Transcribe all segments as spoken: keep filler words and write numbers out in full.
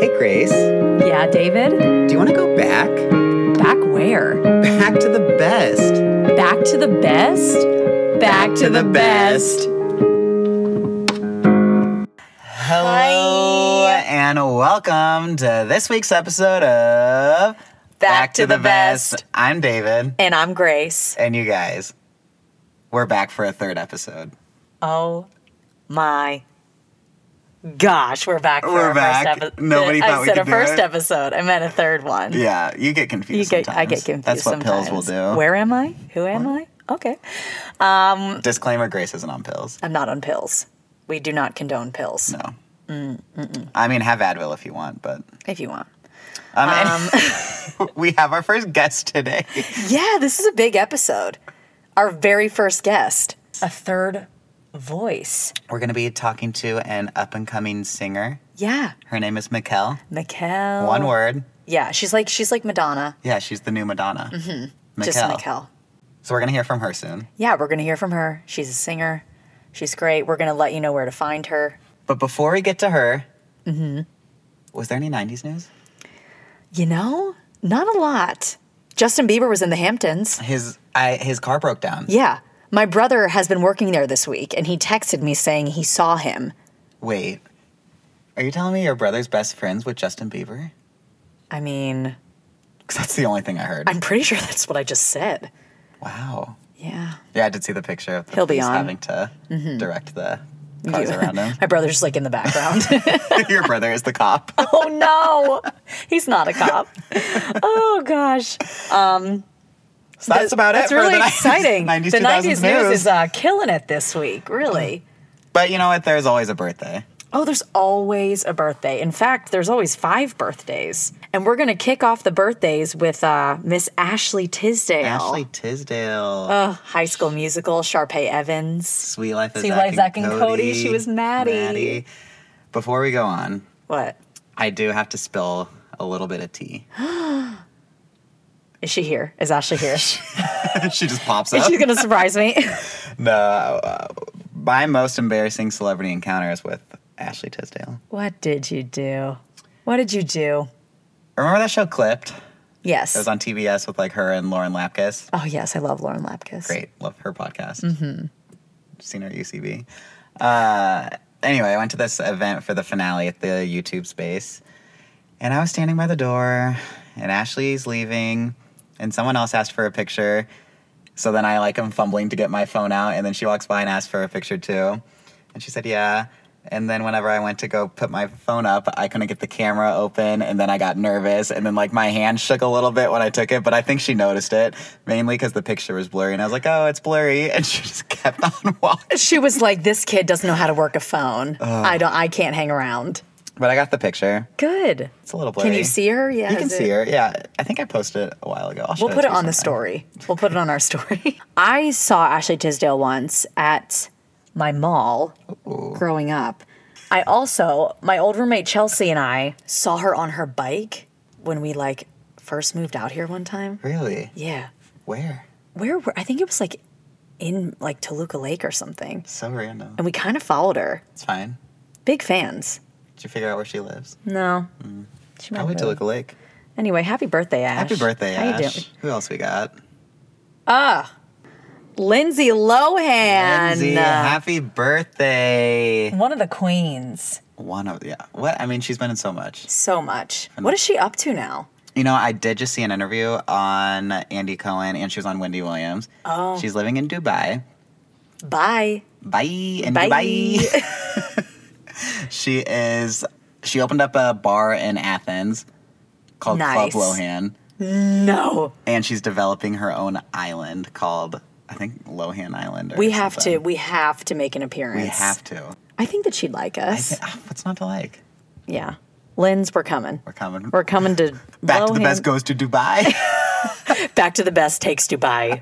Hey, Grace. Yeah, David? Do you want to go back? Back where? Back to the best. Back to the best? Back, back to, to the, the best. best. Hello, Hi. And welcome to this week's episode of... Back, back to, to the, the best. best. I'm David. And I'm Grace. And you guys, we're back for a third episode. Oh, my gosh, we're back for we're a back. first episode. Nobody thought I we could do it. I said a first episode. I meant a third one. Yeah, you get confused you get, sometimes. I get confused That's what sometimes. pills will do. Where am I? Who am what? I? Okay. Um, Disclaimer, Grace isn't on pills. I'm not on pills. We do not condone pills. No. Mm, mm-mm. I mean, have Advil if you want, but... If you want. Um, um, we have our first guest today. Yeah, this is a big episode. Our very first guest. A third voice. We're going to be talking to an up-and-coming singer. Yeah. Her name is Mikkel. Mikkel. One word. Yeah, she's like she's like Madonna. Yeah, she's the new Madonna. Mm-hmm. Mikkel. Just Mikkel. So we're going to hear from her soon. Yeah, we're going to hear from her. She's a singer. She's great. We're going to let you know where to find her. But before we get to her, mm-hmm. was there any nineties news? You know, not a lot. Justin Bieber was in the Hamptons. His I, his car broke down. Yeah. My brother has been working there this week, and he texted me saying he saw him. Wait. Are you telling me your brother's best friends with Justin Bieber? I mean... Because that's the only thing I heard. I'm pretty sure that's what I just said. Wow. Yeah. Yeah, I did see the picture of the He'll be on. having to mm-hmm. direct the... cars around him. My brother's like in the background. Your brother is the cop. Oh no, he's not a cop. Oh gosh. Um, so that's the, about that's it. That's really for the exciting. nineties, the nineties news, news is uh, killing it this week, really. But you know what? There's always a birthday. Oh, there's always a birthday. In fact, there's always five birthdays, and we're gonna kick off the birthdays with uh, Miss Ashley Tisdale. Ashley Tisdale. Oh, High School Musical. Sharpay Evans. Sweet Life of Sweet Zach, Life, and, Zach Cody. and Cody. She was Maddie. Maddie. Before we go on, what? I do have to spill a little bit of tea. Is she here? Is Ashley here? She just pops up. Is she gonna surprise me? No. Uh, my most embarrassing celebrity encounter is with Ashley Tisdale. What did you do? What did you do? Remember that show Clipped? Yes. It was on T B S with like her and Lauren Lapkus. Oh, yes. I love Lauren Lapkus. Great. Love her podcast. Mm-hmm. Seen her at U C B. Uh, anyway, I went to this event for the finale at the YouTube space. And I was standing by the door. And Ashley's leaving. And someone else asked for a picture. So then I like am fumbling to get my phone out. And then she walks by and asks for a picture too. And she said, yeah. And then whenever I went to go put my phone up, I couldn't get the camera open, and then I got nervous, and then, like, my hand shook a little bit when I took it, but I think she noticed it, mainly because the picture was blurry, and I was like, oh, it's blurry, and she just kept on walking. She was like, this kid doesn't know how to work a phone. Ugh. I don't. I can't hang around. But I got the picture. Good. It's a little blurry. Can you see her? Yeah. You can it... see her. Yeah. I think I posted it a while ago. I'll we'll put it, it on the story. We'll put it on our story. I saw Ashley Tisdale once at... my mall Ooh. growing up. I also, my old roommate Chelsea and I saw her on her bike when we like first moved out here one time. Really? Yeah. Where? Where were, I think it was like in like Toluca Lake or something. So random. And we kind of followed her. It's fine. Big fans. Did you figure out where she lives? No. Mm. She might Probably move. Toluca Lake. Anyway, happy birthday, Ash. Happy birthday, How Ash. You doing? Who else we got? Ah. Uh, Lindsay Lohan. Lindsay, happy birthday. One of the queens. One of, yeah. What? I mean, she's been in so much. So much. And what is she up to now? You know, I did just see an interview on Andy Cohen, and she was on Wendy Williams. Oh. She's living in Dubai. Bye. Bye. In Bye. Dubai. She is, she opened up a bar in Athens called nice. Club Lohan. No. And she's developing her own island called... I think Lohan Island. Or we have something. to. We have to make an appearance. We have to. I think that she'd like us. I th- what's not to like? Yeah, Linz, we're coming. We're coming. We're coming to back Lohan. To the best goes to Dubai. Back to the best takes Dubai.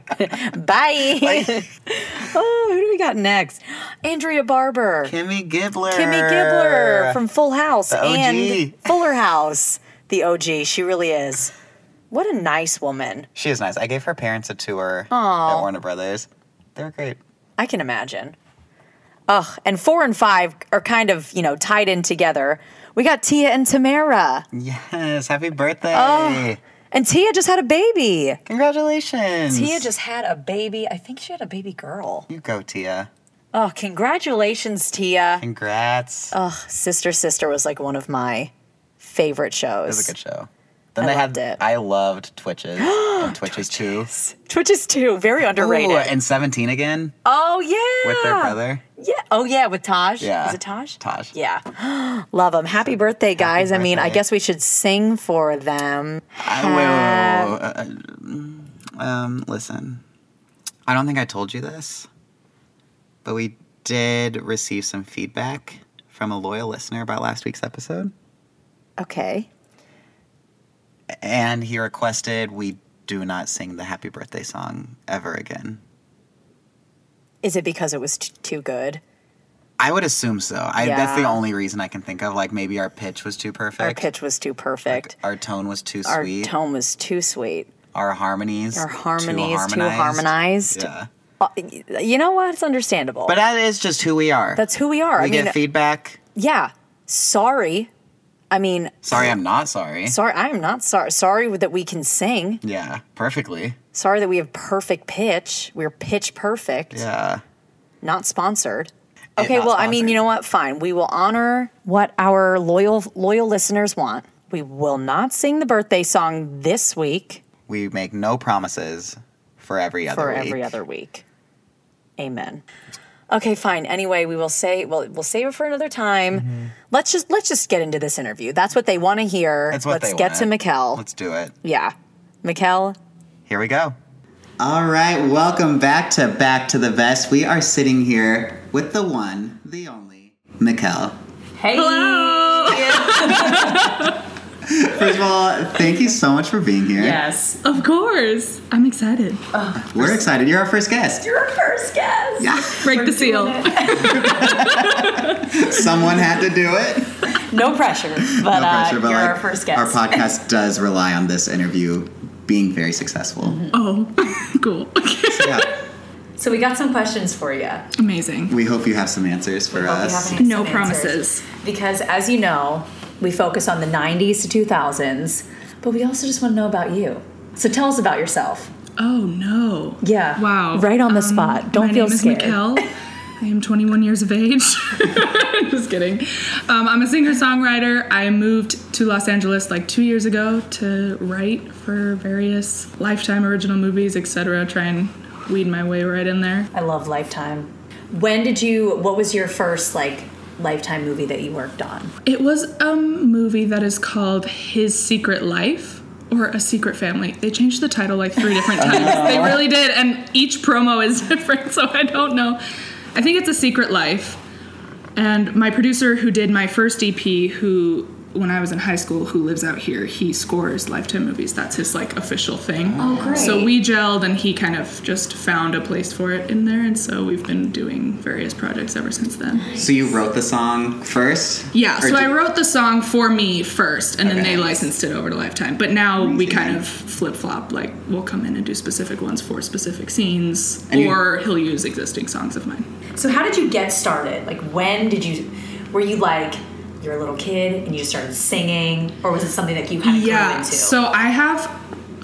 Bye. Bye. Oh, who do we got next? Andrea Barber. Kimmy Gibbler. Kimmy Gibbler from Full House and Fuller House. The O G. She really is. What a nice woman. She is nice. I gave her parents a tour Aww. at Warner Brothers. They were great. I can imagine. Ugh, and four and five are kind of, you know, tied in together. We got Tia and Tamara. Yes, happy birthday. Oh, and Tia just had a baby. Congratulations. Tia just had a baby. I think she had a baby girl. You go, Tia. Oh, congratulations, Tia. Congrats. Oh, Sister Sister was like one of my favorite shows. It was a good show. Then I they loved had, it. I loved Twitches. And Twitches, Twitches two. Twitches two, very underrated. Ooh, and seventeen again. Oh, yeah. With their brother. Yeah. Oh, yeah, with Taj. Yeah. Is it Taj? Taj. Yeah. Love them. Happy birthday, guys. Happy birthday. I mean, I guess we should sing for them. I will. Um, listen, I don't think I told you this, but we did receive some feedback from a loyal listener about last week's episode. Okay. And he requested we do not sing the Happy Birthday song ever again. Is it because it was t- too good? I would assume so. I, yeah. That's the only reason I can think of. Like, maybe our pitch was too perfect. Our pitch was too perfect. Like, our tone was too our sweet. Our tone was too sweet. Our harmonies. Our harmonies too harmonized. Too harmonized. Yeah. Uh, you know what? It's understandable. But that is just who we are. That's who we are. We I get mean, feedback. Yeah. Sorry. I mean... Sorry, I'm not sorry. Sorry, I am not sorry. Sorry that we can sing. Yeah, perfectly. Sorry that we have perfect pitch. We're pitch perfect. Yeah. Not sponsored. Okay, not well, sponsored. I mean, you know what? Fine. We will honor what our loyal loyal listeners want. We will not sing the birthday song this week. We make no promises for every other for week. For every other week. Amen. Okay, fine. Anyway, we will say well we'll save it for another time. Mm-hmm. Let's just let's just get into this interview. That's what they want to hear. That's what let's they get want. to Mikkel. Let's do it. Yeah. Mikkel. Here we go. All right, welcome back to Back to the Vest. We are sitting here with the one, the only Mikkel. Hey. Hello. First of all, thank you so much for being here. Yes, of course. I'm excited. Oh, We're excited. You're our first guest. You're our first guest. Yeah. Break We're the seal. Someone had to do it. No pressure, but, no pressure, uh, but you're like, our first guest. Our podcast does rely on this interview being very successful. Mm-hmm. Oh, cool. So, yeah. So we got some questions for you. Amazing. We hope you have some answers for we us. Hope you have no promises. Answers. Because as you know... We focus on the nineties to two thousands, but we also just want to know about you. So tell us about yourself. Oh, no. Yeah. Wow. Right on the um, spot. Don't feel scared. My name is Mikkel. I am twenty-one years of age. Just kidding. Um, I'm a singer-songwriter. I moved to Los Angeles like two years ago to write for various Lifetime original movies, et cetera. Try and weed my way right in there. I love Lifetime. When did you, what was your first, like... Lifetime movie that you worked on? It was a movie that is called His Secret Life or A Secret Family. They changed the title like three different times. Oh. They really did, and each promo is different, so I don't know. I think it's A Secret Life. And my producer who did my first E P, who when I was in high school, who lives out here, he scores Lifetime movies. That's his like official thing. Oh, great. So we gelled, and he kind of just found a place for it in there, and so we've been doing various projects ever since then. Nice. So you wrote the song first? Yeah, so did... I wrote the song for me first, and okay. then they licensed it over to Lifetime. But now Amazing. we kind of flip-flop, like we'll come in and do specific ones for specific scenes, and or you... he'll use existing songs of mine. So how did you get started? Like when did you, were you like... You're a little kid and you started singing, or was it something that you had to yeah, go into? So I have,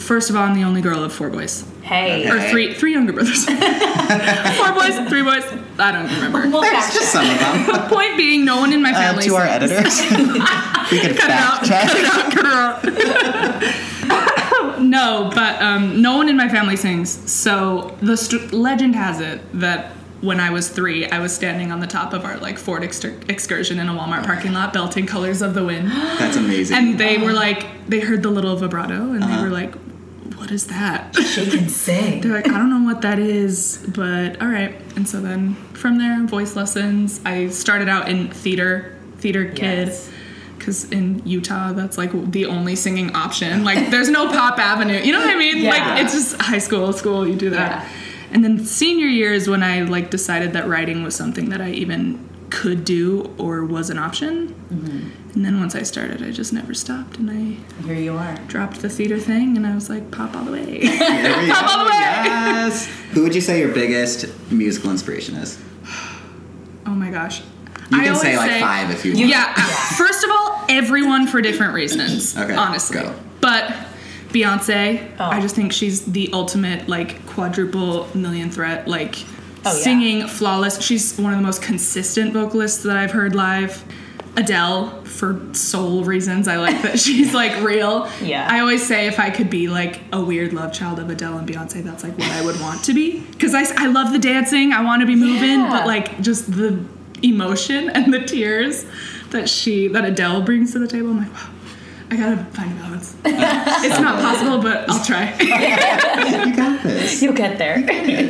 first of all, I'm the only girl of four boys. Hey. Okay. Or three three younger brothers. Four boys, three boys. I don't remember. Well, There's just some of them. Point being, no one in my family. Uh, to our editors. We can fact check. Cut out, girl. No, but um, no one in my family sings. So the st- legend has it that when I was three, I was standing on the top of our like Ford ex- excursion in a Walmart parking lot, belting "Colors of the Wind." That's amazing. And they were like, they heard the little vibrato, and uh-huh. they were like, "What is that?" She can sing. They're like, "I don't know what that is, but all right." And so then from there, voice lessons. I started out in theater, theater kid. Yes. Because in Utah, that's, like, the only singing option. Like, there's no Pop Avenue. You know what I mean? Yeah. Like, it's just high school, school, you do that. Yeah. And then senior year is when I, like, decided that writing was something that I even could do or was an option. Mm-hmm. And then once I started, I just never stopped. And I... Here you are. Dropped the theater thing, and I was like, pop all the way. Pop go. all the way. Yes. Who would you say your biggest musical inspiration is? Oh, my gosh. You I can say like say, five if you want. Yeah. First of all, everyone for different reasons. Okay. Honestly. Go. But Beyonce, oh. I just think she's the ultimate like quadruple million threat. Like oh, singing yeah. flawless. She's one of the most consistent vocalists that I've heard live. Adele, for soul reasons, I like that she's like real. Yeah. I always say if I could be like a weird love child of Adele and Beyonce, that's like what I would want to be. Because I, I love the dancing, I want to be moving, yeah. but like just the emotion and the tears that she that Adele brings to the table, I'm like, wow, I gotta find a balance. It's not possible, but I'll try. You got this. You'll get there.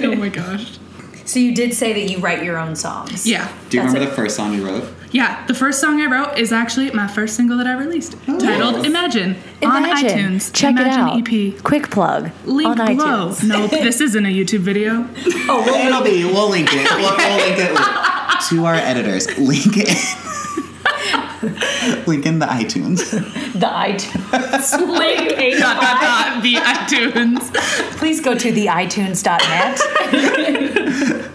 Oh my gosh. So you did say that you write your own songs. Yeah. Do you That's remember it. the first song you wrote? Yeah. The first song I wrote is actually my first single that I released, oh, titled nice. Imagine, Imagine on iTunes. Check Imagine it out. E P. Quick plug. Link on below. iTunes. No, this isn't a YouTube video. Oh, well, it'll be. We'll link it. We'll, we'll link it link. to our editors. Link it. Link in the iTunes. The iTunes. Link a dot dot dot the iTunes. Please go to the iTunes dot net.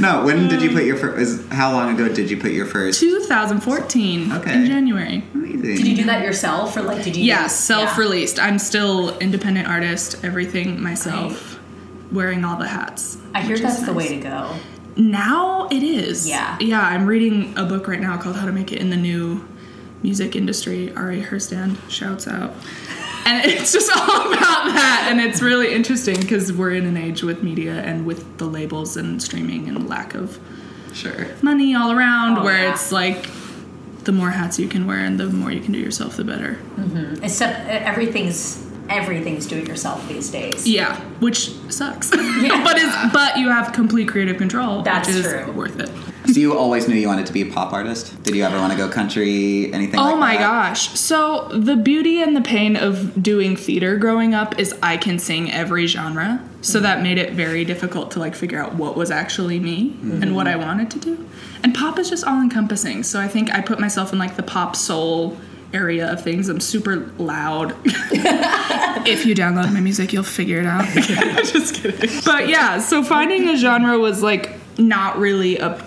No, when did you put your first, how long ago did you put your first? twenty fourteen, okay. In January. Amazing. Did you do that yourself, or like, did you? Yeah, do, self-released. Yeah. I'm still independent artist, everything myself, right. Wearing all the hats. I hear that's nice. The way to go. Now it is. Yeah. Yeah, I'm reading a book right now called How to Make It in the New Music Industry. Ari Herstand, shouts out. And it's just all about that, and it's really interesting because we're in an age with media and with the labels and streaming and lack of sure money all around, oh, where yeah. it's like the more hats you can wear and the more you can do yourself, the better. Mm-hmm. Except everything's everything's do it yourself these days. Yeah, which sucks. Yeah. but it's, but you have complete creative control. That's which is true. Worth it. So you always knew you wanted to be a pop artist? Did you ever want to go country, anything like that? Oh my gosh. So the beauty and the pain of doing theater growing up is I can sing every genre. So mm-hmm. that made it very difficult to like figure out what was actually me mm-hmm. and what I wanted to do. And pop is just all-encompassing. So I think I put myself in like the pop soul area of things. I'm super loud. If you download my music, you'll figure it out. Just kidding. But yeah, so finding a genre was like not really a...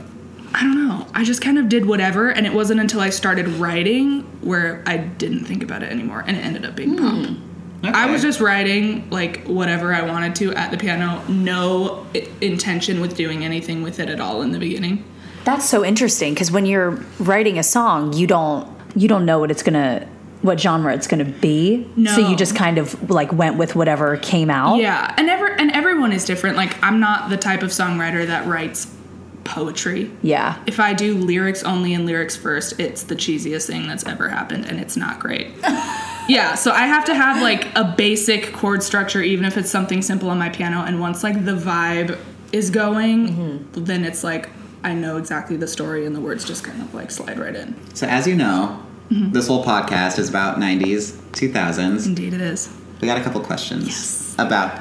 I don't know. I just kind of did whatever, and it wasn't until I started writing where I didn't think about it anymore, and it ended up being pop. Mm, okay. I was just writing, like, whatever I wanted to at the piano, no I- intention with doing anything with it at all in the beginning. That's so interesting, because when you're writing a song, you don't you don't know what it's going to... what genre it's going to be. No. So you just kind of like went with whatever came out. Yeah, and ever and everyone is different. Like, I'm not the type of songwriter that writes... poetry. Yeah. If I do lyrics only and lyrics first, it's the cheesiest thing that's ever happened, and it's not great. Yeah, so I have to have like a basic chord structure, even if it's something simple on my piano, and once like the vibe is going, mm-hmm. then it's like I know exactly the story and the words just kind of like slide right in. So as you know, mm-hmm. this whole podcast is about nineties, two thousands. Indeed it is. We got a couple questions yes. about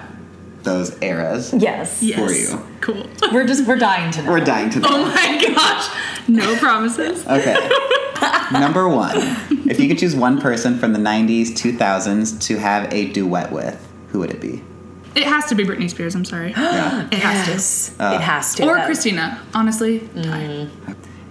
those eras. Yes. yes. For you. Cool. We're just, we're dying to know. We're dying to know. Oh my gosh. No promises. Okay. Number one, if you could choose one person from the nineties, two thousands to have a duet with, who would it be? It has to be Britney Spears. I'm sorry. Yeah. It has yes. to. Uh, it has to. Or have. Christina. Honestly. Mm.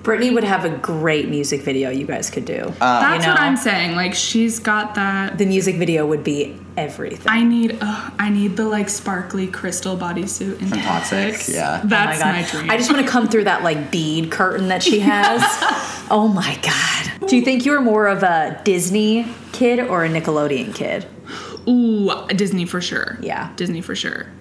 Britney would have a great music video you guys could do. Uh, That's you know, what I'm saying. Like, she's got that. The music video would be everything. I need uh, I need the, like, sparkly crystal bodysuit in Toxic. Toxic, yeah. That's oh my, my dream. I just want to come through that, like, bead curtain that she has. Yeah. Oh, my God. Do you think you were more of a Disney kid or a Nickelodeon kid? Ooh, Disney for sure. Yeah. Disney for sure.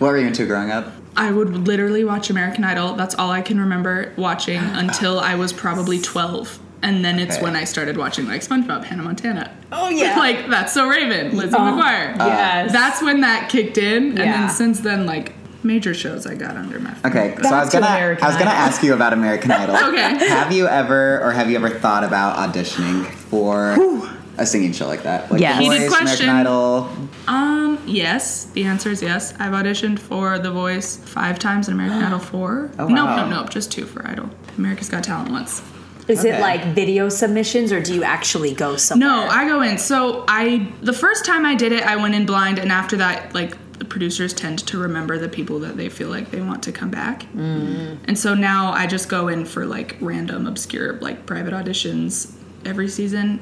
What were you into growing up? I would literally watch American Idol. That's all I can remember watching until I was probably twelve. And then it's okay. when I started watching, like, SpongeBob, Hannah Montana. Oh, yeah. Like, That's So Raven, Lizzie oh, McGuire. Yes. That's when that kicked in. Yeah. And then since then, like, major shows I got under my phone. Okay, so I was going to I was gonna ask you about American Idol. Okay. Have you ever or have you ever thought about auditioning for Whew. a singing show like that? Like yes. The Voice, American Idol? Um, yes. The answer is yes. I've auditioned for The Voice five times and American Idol four. Oh, wow. Nope, nope, nope. Just two for Idol. America's Got Talent once. Is okay. it like video submissions, or do you actually go somewhere? No, I go in. So I the first time I did it, I went in blind, and after that, like producers tend to remember the people that they feel like they want to come back. Mm. And so now I just go in for like random obscure like private auditions every season.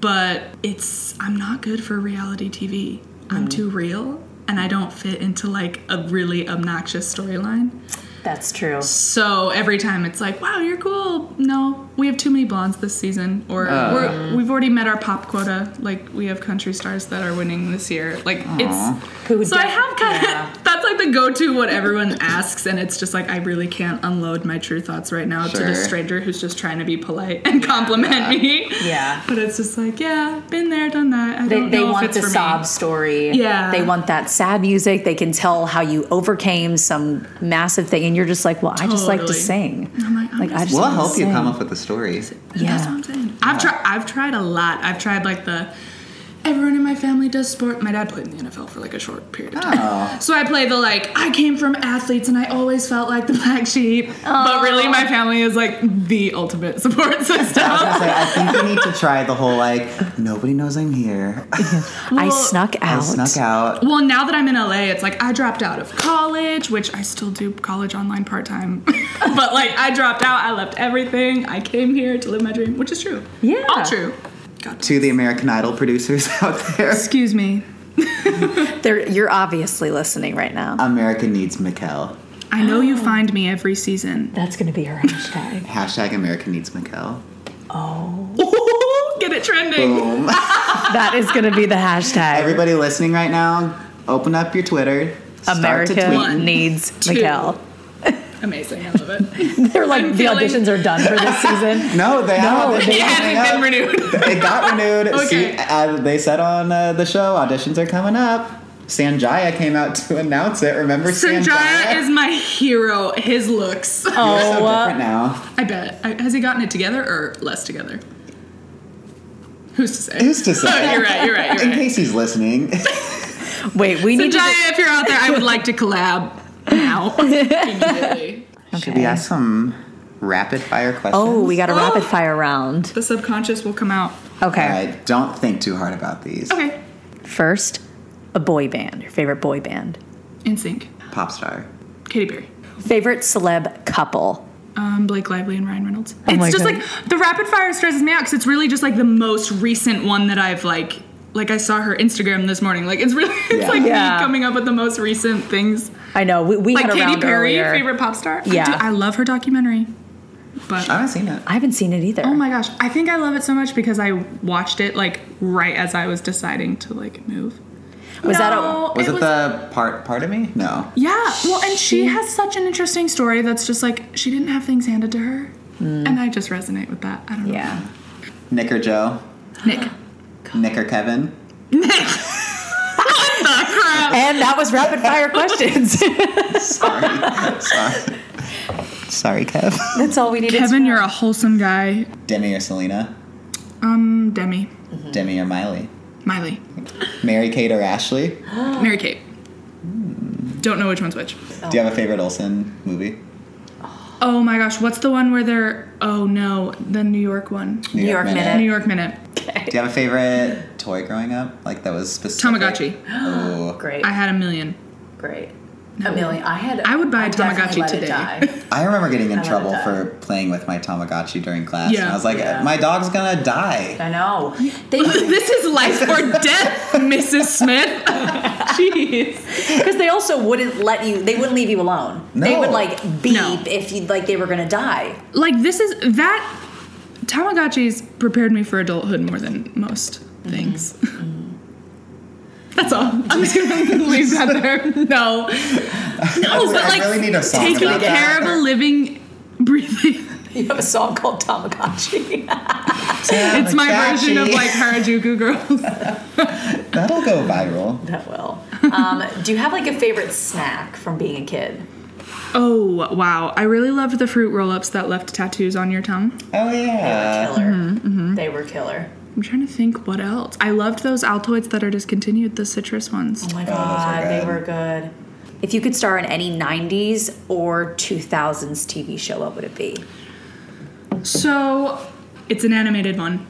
But it's I'm not good for reality T V. Mm. I'm too real and I don't fit into like a really obnoxious storyline. That's true. So every time it's like, wow, you're cool. No, we have too many blondes this season. Or uh. we're, we've already met our pop quota. Like, we have country stars that are winning this year. Like, Aww. it's... Who so def- I have kind of... Yeah. That's like the go-to what everyone asks. And it's just like, I really can't unload my true thoughts right now sure. to this stranger who's just trying to be polite and yeah, compliment yeah. me. Yeah. But it's just like, yeah, been there, done that. I they, don't they know want if it's the for sob me. story. Yeah. They want that sad music. They can tell how you overcame some massive thing. And you're just like, well, totally. I just like to sing. I'm like, I'm like I just we'll help you come up with a story. Yeah, that's what I'm saying. I've yeah. tried. I've tried a lot. I've tried like the. Everyone in my family does sport. My dad played in the N F L for like a short period of time. Oh. So I play the like, I came from athletes and I always felt like the black sheep. Oh. But really my family is like the ultimate support system. I, was gonna say, I think we need to try the whole like, nobody knows I'm here. well, I snuck out. I snuck out. Well, now that I'm in L A, it's like I dropped out of college, which I still do college online part-time. But like I dropped out. I left everything. I came here to live my dream, which is true. Yeah. All true. To the American Idol producers out there. Excuse me. You're obviously listening right now. America needs Mikkel. I know oh. you find me every season. That's going to be her hashtag. Hashtag America needs Mikkel. Oh. Get it trending. Boom. That is going to be the hashtag. Everybody listening right now, open up your Twitter. America needs Mikkel. Amazing, I love it. They're like, I'm the feeling... auditions are done for this season. No, they no, haven't. They haven't been renewed. It got renewed. Okay. See, uh, they said on uh, the show, auditions are coming up. Sanjaya came out to announce it. Remember Sanjaya? Sanjaya is my hero. His looks. Oh, You're so different now. I bet. I, has he gotten it together or less together? Who's to say? Who's to say? Oh, you're right, you're right, you're In right. case he's listening. Wait, we Sanjaya, need to... Sanjaya, if you're out there, I would like to collab. Now, immediately. Okay. Should we ask some rapid fire questions? Oh, we got a oh, rapid fire round. The subconscious will come out. Okay. All right, don't think too hard about these. Okay. First, a boy band. Your favorite boy band? N Sync. Pop star. Katy Perry. Favorite celeb couple? Um, Blake Lively and Ryan Reynolds. Oh it's just God. like the rapid fire stresses me out because it's really just like the most recent one that I've like. Like, I saw her Instagram this morning. Like, it's really, it's yeah. like yeah. me coming up with the most recent things. I know. We, we like had a round earlier. Like, Katy Perry, favorite pop star? Yeah. I, do, I love her documentary. But I haven't seen it. I haven't seen it either. Oh, my gosh. I think I love it so much because I watched it, like, right as I was deciding to, like, move. Was no, that a, Was it, it was the a, part part of me? No. Yeah. Well, and she, she has such an interesting story that's just, like, she didn't have things handed to her. Mm. And I just resonate with that. I don't know. Yeah. Nick or Joe? Nick. Nick or Kevin? Nick. What the crap? And that was rapid fire questions. Sorry. Sorry. Sorry, Kev. That's all we needed. Kevin, you're a wholesome guy. Demi or Selena? Um, Demi. Mm-hmm. Demi or Miley? Miley. Mary-Kate or Ashley? Mary-Kate. Mm. Don't know which one's which. Oh. Do you have a favorite Olsen movie? Oh my gosh, what's the one where they're... Oh no, the New York one. New, New York, York Minute. Minute. New York Minute. Okay. Do you have a favorite toy growing up? Like that was specific? Tamagotchi. Oh. Great. I had a million. Great. No. A million. I had. I would buy a Tamagotchi today. I remember getting in trouble for playing with my Tamagotchi during class. Yeah. And I was like, yeah. my dog's going to die. I know. They, this is life or death, Missus Smith. Jeez. Because they also wouldn't let you, they wouldn't leave you alone. No. They would like beep no. if you like they were going to die. Like this is, that, Tamagotchi's prepared me for adulthood more than most things. Mm-hmm. Mm-hmm. That's all. I'm just going to leave that there. No. No, but like I really need a song taking about care that. of a living, breathing. You have a song called Tamagotchi. Tamagotchi. It's my version of like Harajuku Girls. That'll go viral. That will. Um, do you have like a favorite snack from being a kid? Oh, wow. I really loved the fruit roll-ups that left tattoos on your tongue. Oh, yeah. They were killer. Mm-hmm, mm-hmm. They were killer. I'm trying to think what else. I loved those Altoids that are discontinued, the citrus ones. Oh my God, oh, they were good. If you could star in any nineties or two thousands T V show, what would it be? So, it's an animated one.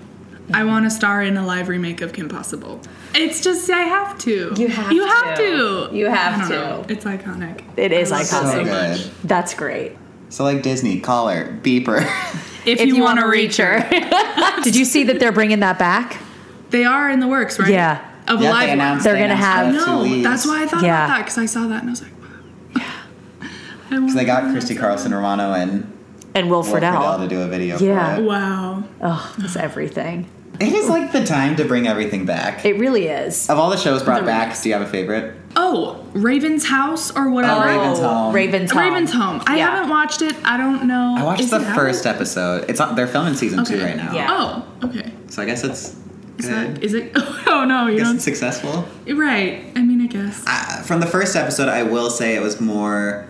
I want to star in a live remake of Kim Possible. It's just, I have to. You have, you have to. to. You have to. Know. It's iconic. It is iconic. So much. That's great. So like Disney, call her, beep her. If, if you, you want to reach her. her. Did you see that they're bringing that back? They are in the works, right? Yeah. Of yeah, live ones. They're going to have. No, that's why I thought yeah. about that, because I saw that and I was like, wow. Yeah. Because they got Christy Carlson Romano and... And Will Friedle. Will Friedle to do a video yeah. for it. Wow. Oh, that's everything. It is like the time to bring everything back. It really is. Of all the shows brought the back, Ravens. Do you have a favorite? Oh, Raven's House or whatever. Oh, Raven's Home. Raven's Home. Raven's Home. I yeah. haven't watched it. I don't know. I watched is the first happened? episode. It's on, they're filming season okay. two right now. Yeah. Oh, okay. So I guess it's is good. That, is it? Oh, no. You I guess don't, it's successful. Right. I mean, I guess. Uh, from the first episode, I will say it was more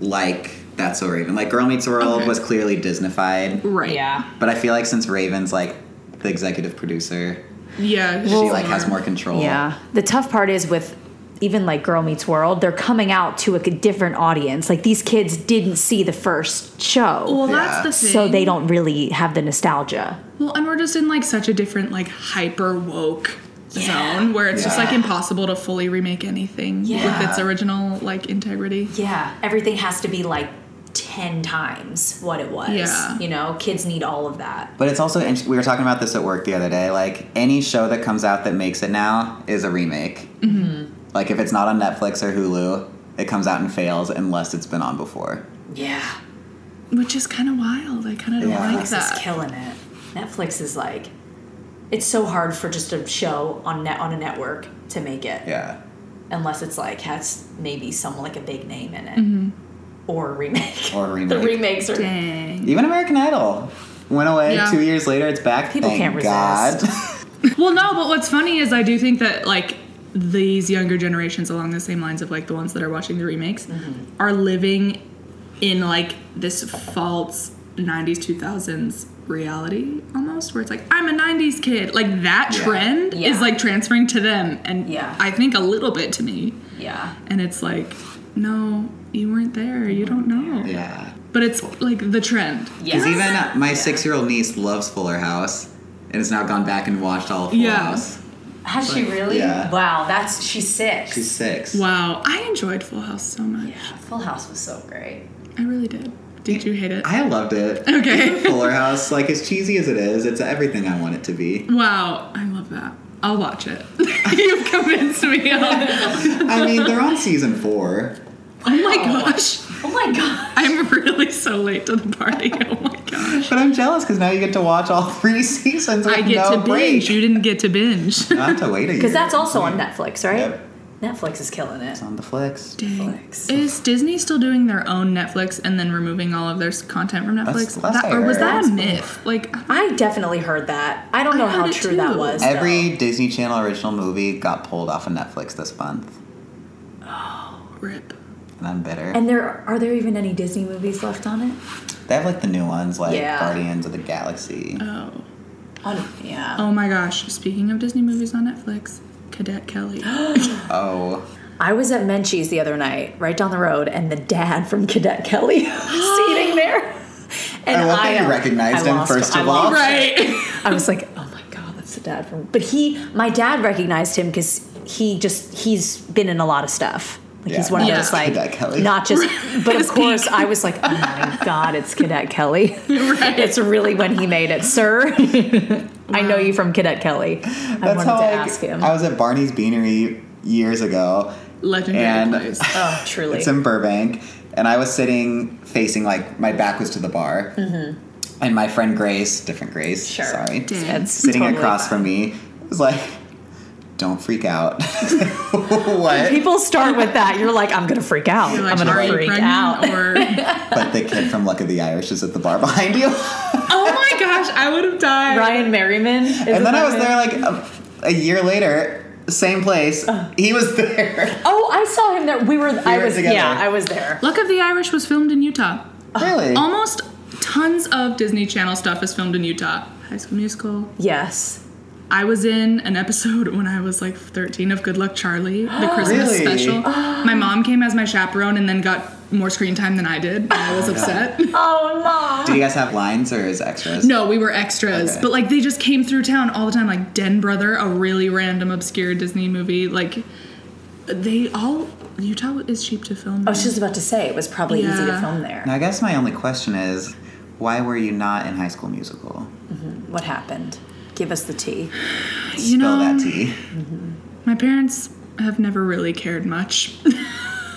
like... That's so Raven. Like, Girl Meets World okay. was clearly Disneyfied. Right. Yeah. But I feel like since Raven's, like, the executive producer, yeah, she, well, like, has more control. Yeah. The tough part is with even, like, Girl Meets World, they're coming out to a different audience. Like, these kids didn't see the first show. Well, that's yeah. the thing. So they don't really have the nostalgia. Well, and we're just in, like, such a different, like, hyper-woke yeah. zone where it's yeah. just like impossible to fully remake anything yeah. with its original, like, integrity. Yeah. Everything has to be, like, ten times what it was. Yeah. You know, kids need all of that. But it's also, we were talking about this at work the other day, like, any show that comes out that makes it now is a remake. Mm-hmm. Like, if it's not on Netflix or Hulu, it comes out and fails unless it's been on before. Yeah. Which is kind of wild. I kind of yeah. don't like that. Netflix is killing it. Netflix is like, it's so hard for just a show on net on a network to make it. Yeah. Unless it's like, has maybe some, like, a big name in it. Mm-hmm. Or a remake. Or a remake. The remakes are... Dang. Even American Idol went away. Yeah. Two years later, it's back. People Thank can't resist. God. Well, no, but what's funny is I do think that, like, these younger generations along the same lines of, like, the ones that are watching the remakes mm-hmm. are living in, like, this false nineties, two thousands reality almost where it's like, I'm a nineties kid. Like, that yeah. trend yeah. is, like, transferring to them and yeah. I think a little bit to me. Yeah. And it's like... No, you weren't there. You don't know. Yeah. But it's, like, the trend. Yeah. Because even my yeah. six-year-old niece loves Fuller House and has now gone back and watched all of Fuller yeah. House. Has like, she really? Yeah. Wow, that's she's six. She's six. Wow. I enjoyed Full House so much. Yeah, Full House was so great. I really did. Did you hate it? I loved it. Okay. Fuller House, like, as cheesy as it is, it's everything I want it to be. Wow, I love that. I'll watch it. You've convinced me. I mean, they're on season four. Oh my gosh. Oh my gosh. I'm really so late to the party. Oh my gosh. But I'm jealous because now you get to watch all three seasons with no break. I get to binge. You didn't get to binge. Not to wait a year. Because that's also on Netflix, right? Yep. Netflix is killing it. It's on the flicks. Dang. Flicks. Is Disney still doing their own Netflix and then removing all of their content from Netflix? That's, that's that, or was that a myth? Like, I definitely heard that. I don't know I how true too. that was. Every though. Disney Channel original movie got pulled off of Netflix this month. Oh, rip. And I'm bitter. And there are there even any Disney movies left on it? They have, like, the new ones, like yeah. Guardians of the Galaxy. Oh. Oh, yeah. Oh my gosh. Speaking of Disney movies on Netflix... Cadet Kelly. Oh. I was at Menchie's the other night, right down the road, and the dad from Cadet Kelly was sitting there. And I love I, that you recognized um, him, first him. of all. Right. I was like, oh my God, that's the dad from... But he, my dad recognized him because he just, he's been in a lot of stuff. Like yeah. He's one of yeah. those, like, not just... But of course, I was like, oh my God, it's Cadet Kelly. Right. It's really when he made it, sir. Wow. I know you from Cadet Kelly. I That's wanted how to I, ask him. I was at Barney's Beanery years ago. Legendary place. Oh, truly. It's in Burbank. And I was sitting facing, like, my back was to the bar. Mm-hmm. And my friend Grace, different Grace, sure. sorry, Dad, sitting totally across bad. from me was like... Don't freak out. What? People start with that. You're like, I'm going to freak out. Like, I'm going to freak out. Or... But the kid from Luck of the Irish is at the bar behind you. Oh my gosh, I would have died. Ryan Merriman. Is and then I was him? there like a, a year later, same place. Uh, he was there. Oh, I saw him there. We were, we I were was, together. Yeah, I was there. Luck of the Irish was filmed in Utah. Really? Uh, almost tons of Disney Channel stuff is filmed in Utah. High School Musical. Yes. I was in an episode when I was like thirteen of Good Luck Charlie, the Christmas really? special. Oh. My mom came as my chaperone and then got more screen time than I did, and I was upset. Oh, no. Did you guys have lines or as extras? No, we were extras. Okay. But, like, they just came through town all the time. Like, Den Brother, a really random, obscure Disney movie. Like, they all... Utah is cheap to film. I was just about to say, it was probably yeah. easy to film there. Now, I guess my only question is, why were you not in High School Musical? Mm-hmm. What happened? Give us the tea. You Spill know, that tea. Mm-hmm. My parents have never really cared much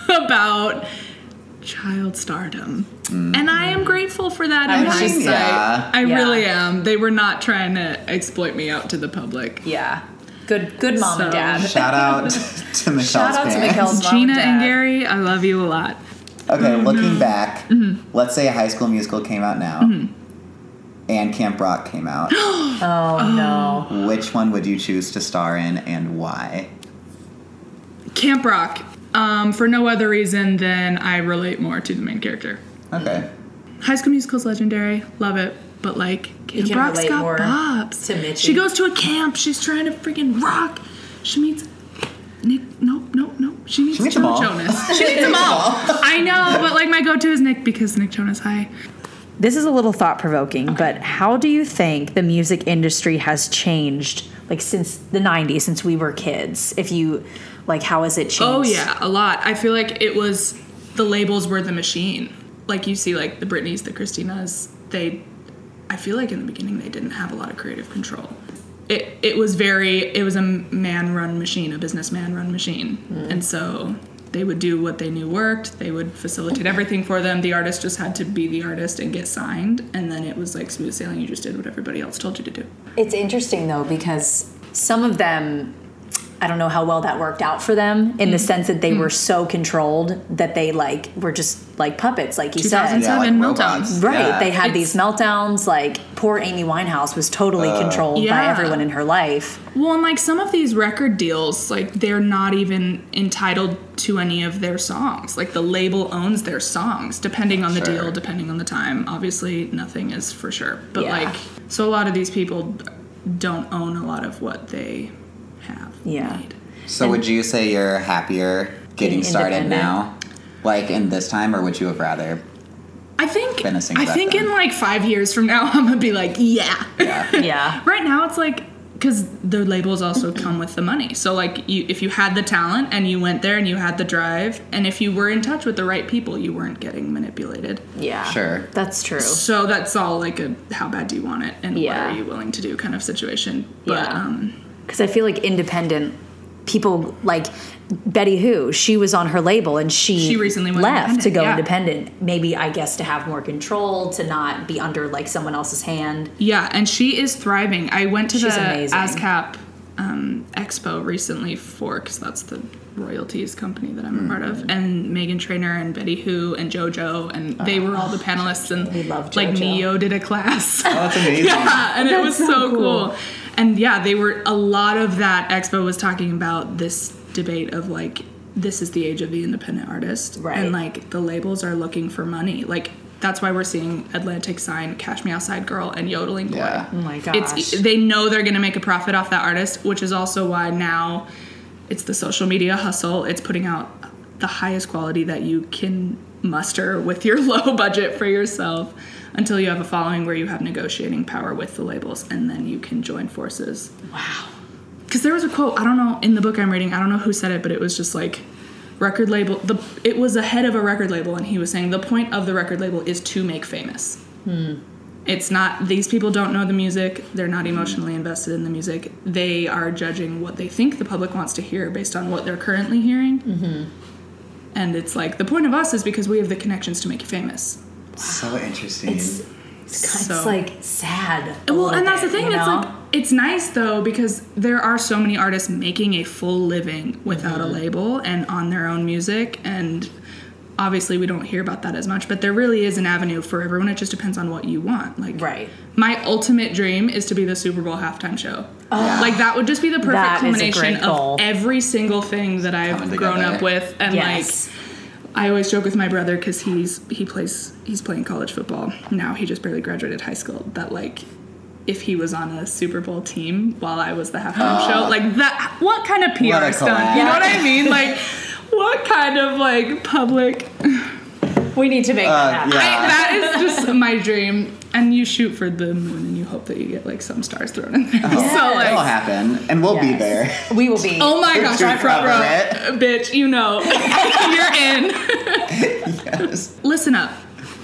about child stardom. Mm-hmm. And I am grateful for that I in hindsight. Yeah. I yeah. really am. They were not trying to exploit me out to the public. Yeah. Good good mom so, and dad. Shout out to Mikkel's Shout out to Mikkel's mom Gina and, dad. and Gary, I love you a lot. Okay, mm-hmm. looking back, mm-hmm. let's say High School Musical came out now. Mm-hmm. And Camp Rock came out. Oh, no. Which one would you choose to star in and why? Camp Rock. Um, for no other reason than I relate more to the main character. Okay. High School Musical's legendary. Love it. But, like, Camp Rock's got bops. To Mitchie. She goes to a camp. She's trying to freaking rock. She meets... Nick, nope, nope, nope. She meets, she meets Nick Jonas. She meets them all. I know, but, like, my go-to is Nick because Nick Jonas, hi... This is a little thought-provoking, okay. but how do you think the music industry has changed, like, since the nineties, since we were kids? If you, like, how has it changed? Oh, yeah, a lot. I feel like it was, the labels were the machine. Like, you see, like, the Britneys, the Christinas, they, I feel like in the beginning they didn't have a lot of creative control. It it was very, it was a man-run machine, a businessman-run machine. Mm. And so... They would do what they knew worked. They would facilitate everything for them. The artist just had to be the artist and get signed. And then it was like smooth sailing. You just did what everybody else told you to do. It's interesting, though, because some of them, I don't know how well that worked out for them in mm-hmm. the sense that they mm-hmm. were so controlled that they, like, were just like puppets, like you said. Yeah, like meltdowns. Right. Yeah. They had it's, these meltdowns. Like, poor Amy Winehouse was totally uh, controlled yeah. by everyone in her life. Well, and, like, some of these record deals, like, they're not even entitled to any of their songs. Like, the label owns their songs, depending on the sure. deal, depending on the time. Obviously, nothing is for sure. But, yeah. like, so a lot of these people don't own a lot of what they... have yeah made. So and would you say you're happier getting started now, like, in this time, or would you have rather I think been a I think then? In like five years from now I'm gonna be like yeah yeah, yeah. Right now it's like, because the labels also come with the money, so like you if you had the talent and you went there and you had the drive and if you were in touch with the right people, you weren't getting manipulated. Yeah, sure, that's true. So that's all like a how bad do you want it and yeah. what are you willing to do kind of situation. But yeah. um Because I feel like independent people, like Betty Who, she was on her label and she, she recently went left to go yeah. independent. Maybe, I guess, to have more control, to not be under, like, someone else's hand. Yeah, and she is thriving. I went to She's the amazing. ASCAP um, Expo recently for, because that's the royalties company that I'm mm-hmm. a part of, and Meghan Trainor and Betty Who and JoJo, and they oh, were all the panelists, and we love JoJo. Like Ne-Yo did a class. Oh, that's amazing. yeah, and that's it was so, so cool. cool. And yeah, they were, a lot of that expo was talking about this debate of, like, this is the age of the independent artist. Right. And, like, the labels are looking for money. Like, that's why we're seeing Atlantic sign Cash Me Outside Girl and Yodeling Boy. Yeah. Oh my gosh. It's, they know they're going to make a profit off that artist, which is also why now it's the social media hustle. It's putting out the highest quality that you can muster with your low budget for yourself, until you have a following where you have negotiating power with the labels, and then you can join forces. Wow. Because there was a quote, I don't know, in the book I'm reading, I don't know who said it, but it was just like, record label, the it was a head of a record label, and he was saying, the point of the record label is to make famous. Hmm. It's not, these people don't know the music, they're not emotionally invested in the music, they are judging what they think the public wants to hear based on what they're currently hearing. Mm-hmm. And it's like, the point of us is because we have the connections to make you famous. Wow. So interesting. It's, it's, so, it's like sad. Well, and that's bit, the thing. It's know? like it's nice though, because there are so many artists making a full living without mm-hmm. a label and on their own music, and obviously we don't hear about that as much. But there really is an avenue for everyone. It just depends on what you want. Like, right. My ultimate dream is to be the Super Bowl halftime show. Oh, like that would just be the perfect that culmination of goal. Every single thing that I've Coming grown together. Up with, and yes. like. I always joke with my brother, because he's he plays he's playing college football now. He just barely graduated high school. That, like, if he was on a Super Bowl team while I was the halftime show, like that, what kind of P R stunt? You know what I mean? Like, what kind of like public We need to make uh, that. Yeah. I, that is just my dream. And you shoot for the moon, and you hope that you get like some stars thrown in there. Oh, yes. So like, it'll happen, and we'll yes. be there. We will be. Oh my We're gosh, I front row, it. Bitch! You know, you're in. Yes. Listen up.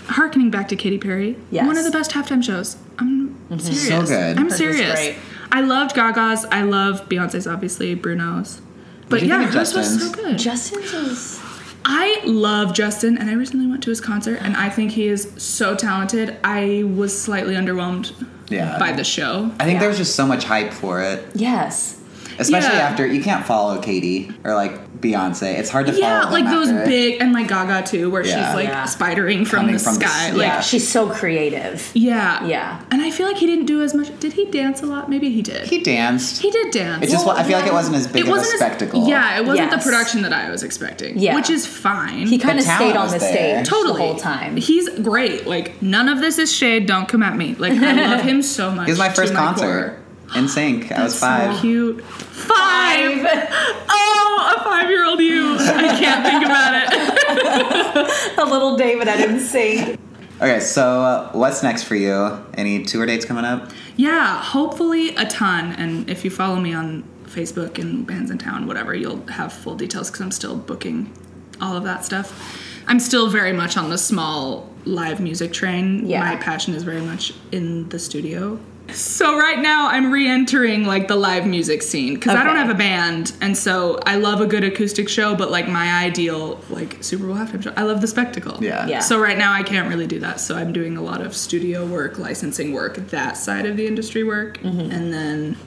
Harkening back to Katy Perry, yes. one of the best halftime shows. I'm mm-hmm. serious. So good. I'm Her serious. I loved Gaga's. I love Beyonce's, obviously, Bruno's. But yeah, hers was so good. Justin's was... I love Justin, and I recently went to his concert, and I think he is so talented. I was slightly underwhelmed yeah. by the show. I think yeah. there was just so much hype for it. Yes. Especially yeah. after... You can't follow Katy or, like, Beyonce. It's hard to yeah, follow Yeah, like those it. big... And, like, Gaga, too, where yeah. she's, like, yeah. spidering from Coming the from sky. The, like, yeah, she's so creative. Yeah. Yeah. And I feel like he didn't do as much... Did he dance a lot? Maybe he did. He danced. He did dance. It just, well, I feel yeah. like it wasn't as big wasn't of a spectacle. As, yeah, it wasn't yes. the production that I was expecting. Yeah. Which is fine. He kind of stayed on the there. stage totally. the whole time. He's great. Like, none of this is shade. Don't come at me. Like, I love him so much. It was my first concert. In sync. I was five. So cute. Five. five. Oh, a five-year-old you. I can't think about it. A little David at In Sync. Okay, so uh, what's next for you? Any tour dates coming up? Yeah, hopefully a ton. And if you follow me on Facebook and Bands in Town, whatever, you'll have full details because I'm still booking all of that stuff. I'm still very much on the small live music train. Yeah. My passion is very much in the studio. So right now I'm re-entering like the live music scene because okay. I don't have a band, and so I love a good acoustic show, but like my ideal like Super Bowl halftime show, I love the spectacle. Yeah. yeah. So right now I can't really do that. So I'm doing a lot of studio work, licensing work, that side of the industry work, mm-hmm. and then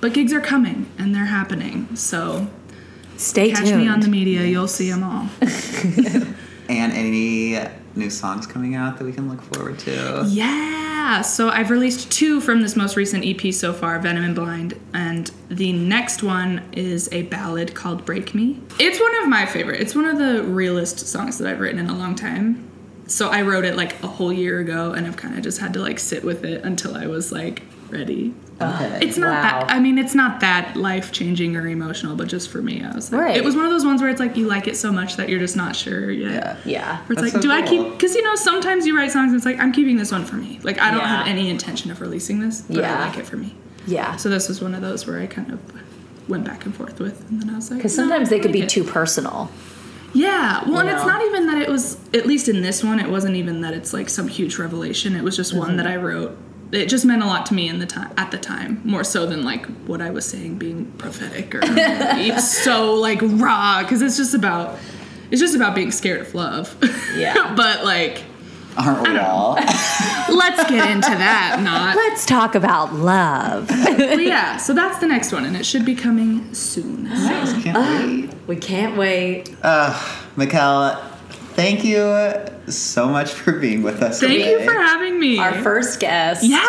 but gigs are coming and they're happening. So stay catch tuned. Catch me on the media, yes. you'll see them all. And any new songs coming out that we can look forward to? Yeah, so I've released two from this most recent E P so far, Venom and Blind, and the next one is a ballad called Break Me. It's one of my favorite. It's one of the realest songs that I've written in a long time. So I wrote it like a whole year ago, and I've kind of just had to like sit with it until I was like ready. Okay. It's not wow. that, I mean, it's not that life-changing or emotional, but just for me, I was like, right. it was one of those ones where it's like, you like it so much that you're just not sure yet. Yeah. yeah. Where it's That's like, so do cool. I keep, because, you know, sometimes you write songs and it's like, I'm keeping this one for me. Like, I don't yeah. have any intention of releasing this, but yeah. I like it for me. Yeah. So this was one of those where I kind of went back and forth with, and then I was like, because no, sometimes they like could be it. too personal. Yeah, well, you and know. It's not even that it was, at least in this one, it wasn't even that it's like some huge revelation. It was just mm-hmm. one that I wrote. It just meant a lot to me in the time, at the time, more so than, like, what I was saying being prophetic or it's so, like, raw, because it's just about, it's just about being scared of love. Yeah. But, like... Aren't we all? Let's get into that, not... Let's talk about love. But yeah, so that's the next one, and it should be coming soon. Nice. So. Can't uh, wait. We can't wait. Uh, Mikkel, thank you... so much for being with us Thank today. You for having me. Our first guest. Yes!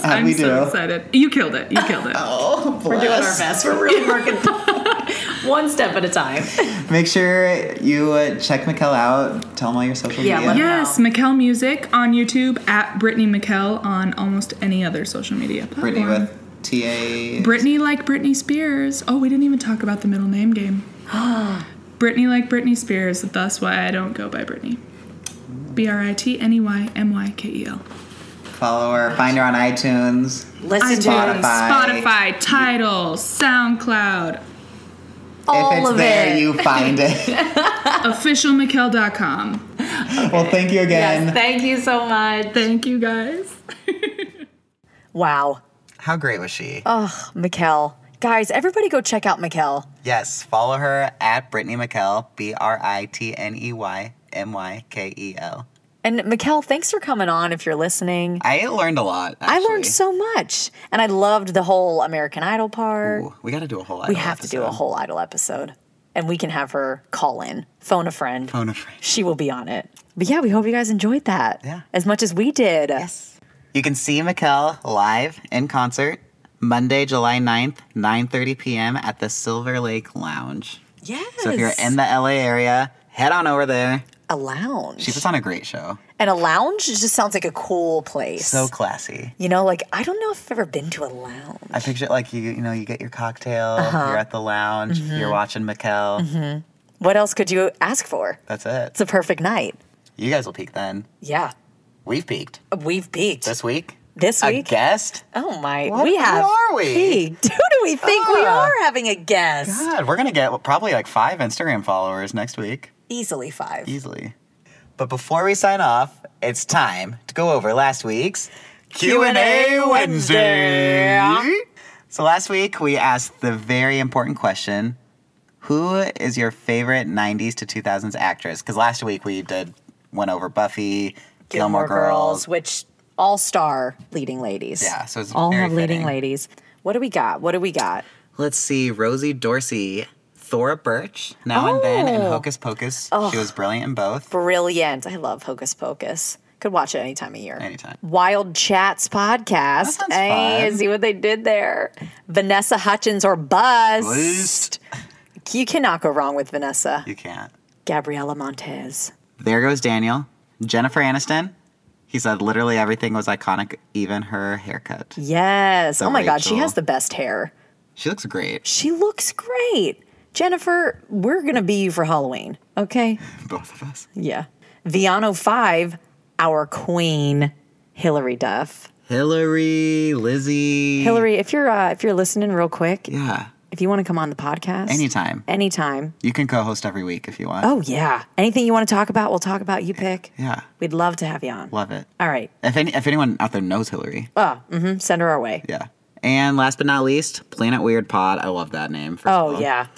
How I'm we so do? excited. You killed it. You killed it. Oh, bless. We're doing our best. We're really working one step at a time. Make sure you check Mikkel out. Tell them all your social yeah, media. Yes, Mikkel Music on YouTube, at Brittany Mikkel on almost any other social media platform. Brittany with T A. Brittany like Britney Spears. Oh, we didn't even talk about the middle name game. Brittany like Britney Spears. That's why I don't go by Brittany. B R I T N E Y M Y K E L. Follow her. Find her on iTunes. Listen to Spotify. Spotify, Tidal, SoundCloud. All if it's of there, it. You find it. official mikkel dot com. Okay. Well, thank you again. Yes, thank you so much. Thank you, guys. Wow. How great was she? Oh, Mikkel. Guys, everybody go check out Mikkel. Yes, follow her at Brittany Mikkel, B R I T N E Y M Y K E L. And Mikkel, thanks for coming on if you're listening. I learned a lot, actually. I learned so much. And I loved the whole American Idol part. Ooh, we got to do a whole Idol episode. We have episode. to do a whole Idol episode. And we can have her call in. Phone a friend. Phone a friend. She will be on it. But yeah, we hope you guys enjoyed that. Yeah. As much as we did. Yes. You can see Mikkel live in concert Monday, July ninth, nine thirty p.m. at the Silver Lake Lounge. Yes. So if you're in the L A area, head on over there. A lounge. She puts on a great show. And a lounge just sounds like a cool place. So classy. You know, like, I don't know if I've ever been to a lounge. I picture it like, you you know, you get your cocktail, uh-huh. you're at the lounge, mm-hmm. you're watching Mikkel. Mm-hmm. What else could you ask for? That's it. It's a perfect night. You guys will peak then. Yeah. We've peaked. We've peaked. This week? This week? A guest? Oh, my. What we have are we? Peaked. Who do we think ah. we are having a guest? God, we're going to get probably like five Instagram followers next week. Easily five. Easily. But before we sign off, it's time to go over last week's Q and A Wednesday. Wednesday. So last week, we asked the very important question, who is your favorite nineties to two thousands actress? Because last week we did went over Buffy, Gilmore, Gilmore Girls. Which all star leading ladies. Yeah, so it's all very fitting. leading ladies. What do we got? What do we got? Let's see. Rosie Dorsey, Thora Birch, now oh. and then, and Hocus Pocus. Oh. She was brilliant in both. Brilliant. I love Hocus Pocus. Could watch it any time of year. Anytime. Wild Chats podcast. That hey, fun. See what they did there. Vanessa Hutchins or bust. Bust. You cannot go wrong with Vanessa. You can't. Gabriela Montez. There goes Daniel. Jennifer Aniston. He said literally everything was iconic, even her haircut. Yes. So oh, my Rachel. God. She has the best hair. She looks great. She looks great. Jennifer, we're going to be you for Halloween. Okay? Both of us. Yeah. Viano five. Our queen, Hilary Duff. Hilary, Lizzie. Hilary, if you're uh, if you're listening real quick, yeah. If you want to come on the podcast. Anytime. Anytime. You can co-host every week if you want. Oh, yeah. Anything you want to talk about, we'll talk about. You pick. Yeah. We'd love to have you on. Love it. All right. If any, if anyone out there knows Hilary. Oh, mm-hmm. Send her our way. Yeah. And last but not least, Planet Weird Pod. I love that name. First oh, of all. yeah.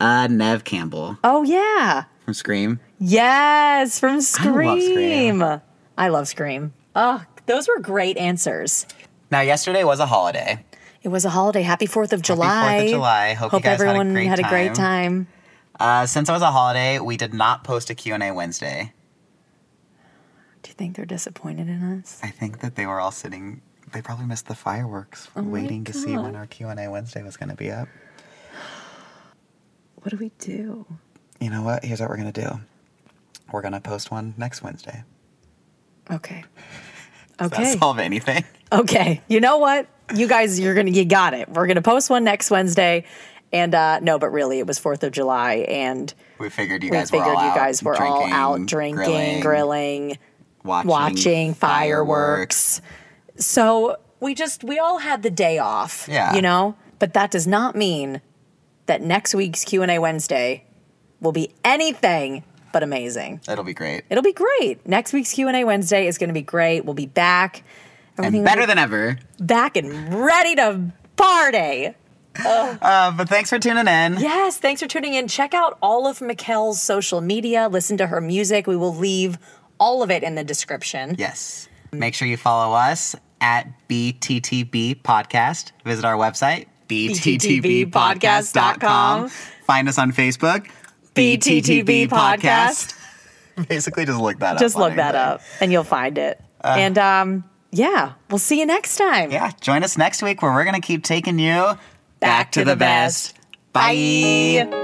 Uh, Neve Campbell. Oh, yeah. From Scream. Yes, from Scream. I love Scream. I love Scream. Oh, those were great answers. Now, yesterday was a holiday. It was a holiday. Happy Fourth of July. Happy Fourth of July. Hope, Hope you guys everyone had a great had time. A great time. Uh, since it was a holiday, we did not post a Q and A Wednesday. Do you think they're disappointed in us? I think that they were all sitting. They probably missed the fireworks, oh waiting to see when our Q and A Wednesday was going to be up. What do we do? You know what? Here's what we're going to do. We're going to post one next Wednesday. Okay. Okay. Does that solve anything? Okay. You know what? You guys, you're gonna, you got it. We're gonna post one next Wednesday, and uh, no, but really, it was Fourth of July, and we figured you guys we figured were all you guys out were drinking, all out drinking, grilling, grilling watching, watching fireworks. fireworks. So we just we all had the day off. Yeah. You know, but that does not mean that next week's Q and A Wednesday will be anything but amazing. It'll be great. It'll be great. Next week's Q and A Wednesday is going to be great. We'll be back. Everything and better than ever. Back and ready to party. Oh. Uh, but thanks for tuning in. Yes, thanks for tuning in. Check out all of Mikkel's social media. Listen to her music. We will leave all of it in the description. Yes. Make sure you follow us at B T T B Podcast. Visit our website, b t t b podcast dot com. Find us on Facebook. B T T B Podcast. Basically, just look that up. Just look that up, and you'll find it. Uh, and, um, yeah, we'll see you next time. Yeah, join us next week where we're going to keep taking you back, back to, to the, the best. best. Bye. Bye.